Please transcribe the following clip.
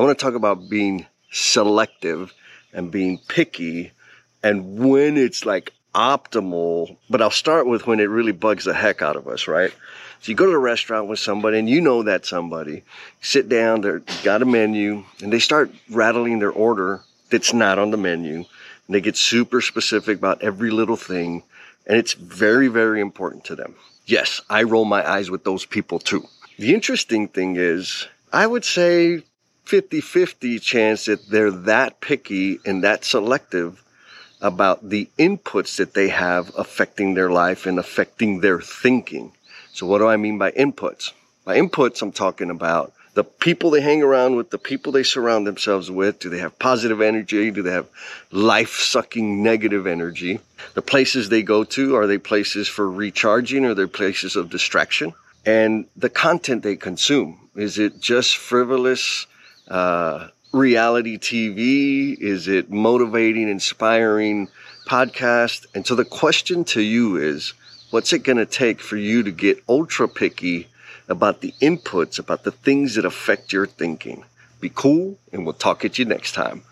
I want to talk about being selective and being picky and when it's like optimal, but I'll start with when it really bugs the heck out of us, right? So you go to a restaurant with somebody and you know that somebody, you sit down, they've got a menu and they start rattling their order that's not on the menu and they get super specific about every little thing and it's very, very important to them. Yes, I roll my eyes with those people too. The interesting thing is, I would say 50-50 chance that they're that picky and that selective about the inputs that they have affecting their life and affecting their thinking. So what do I mean by inputs? By inputs, I'm talking about the people they hang around with, the people they surround themselves with. Do they have positive energy? Do they have life-sucking negative energy? The places they go to, are they places for recharging or are they places of distraction? And the content they consume, is it just frivolous reality TV? Is it motivating, inspiring podcast? And so the question to you is, what's it going to take for you to get ultra picky about the inputs, about the things that affect your thinking? Be cool, and we'll talk at you next time.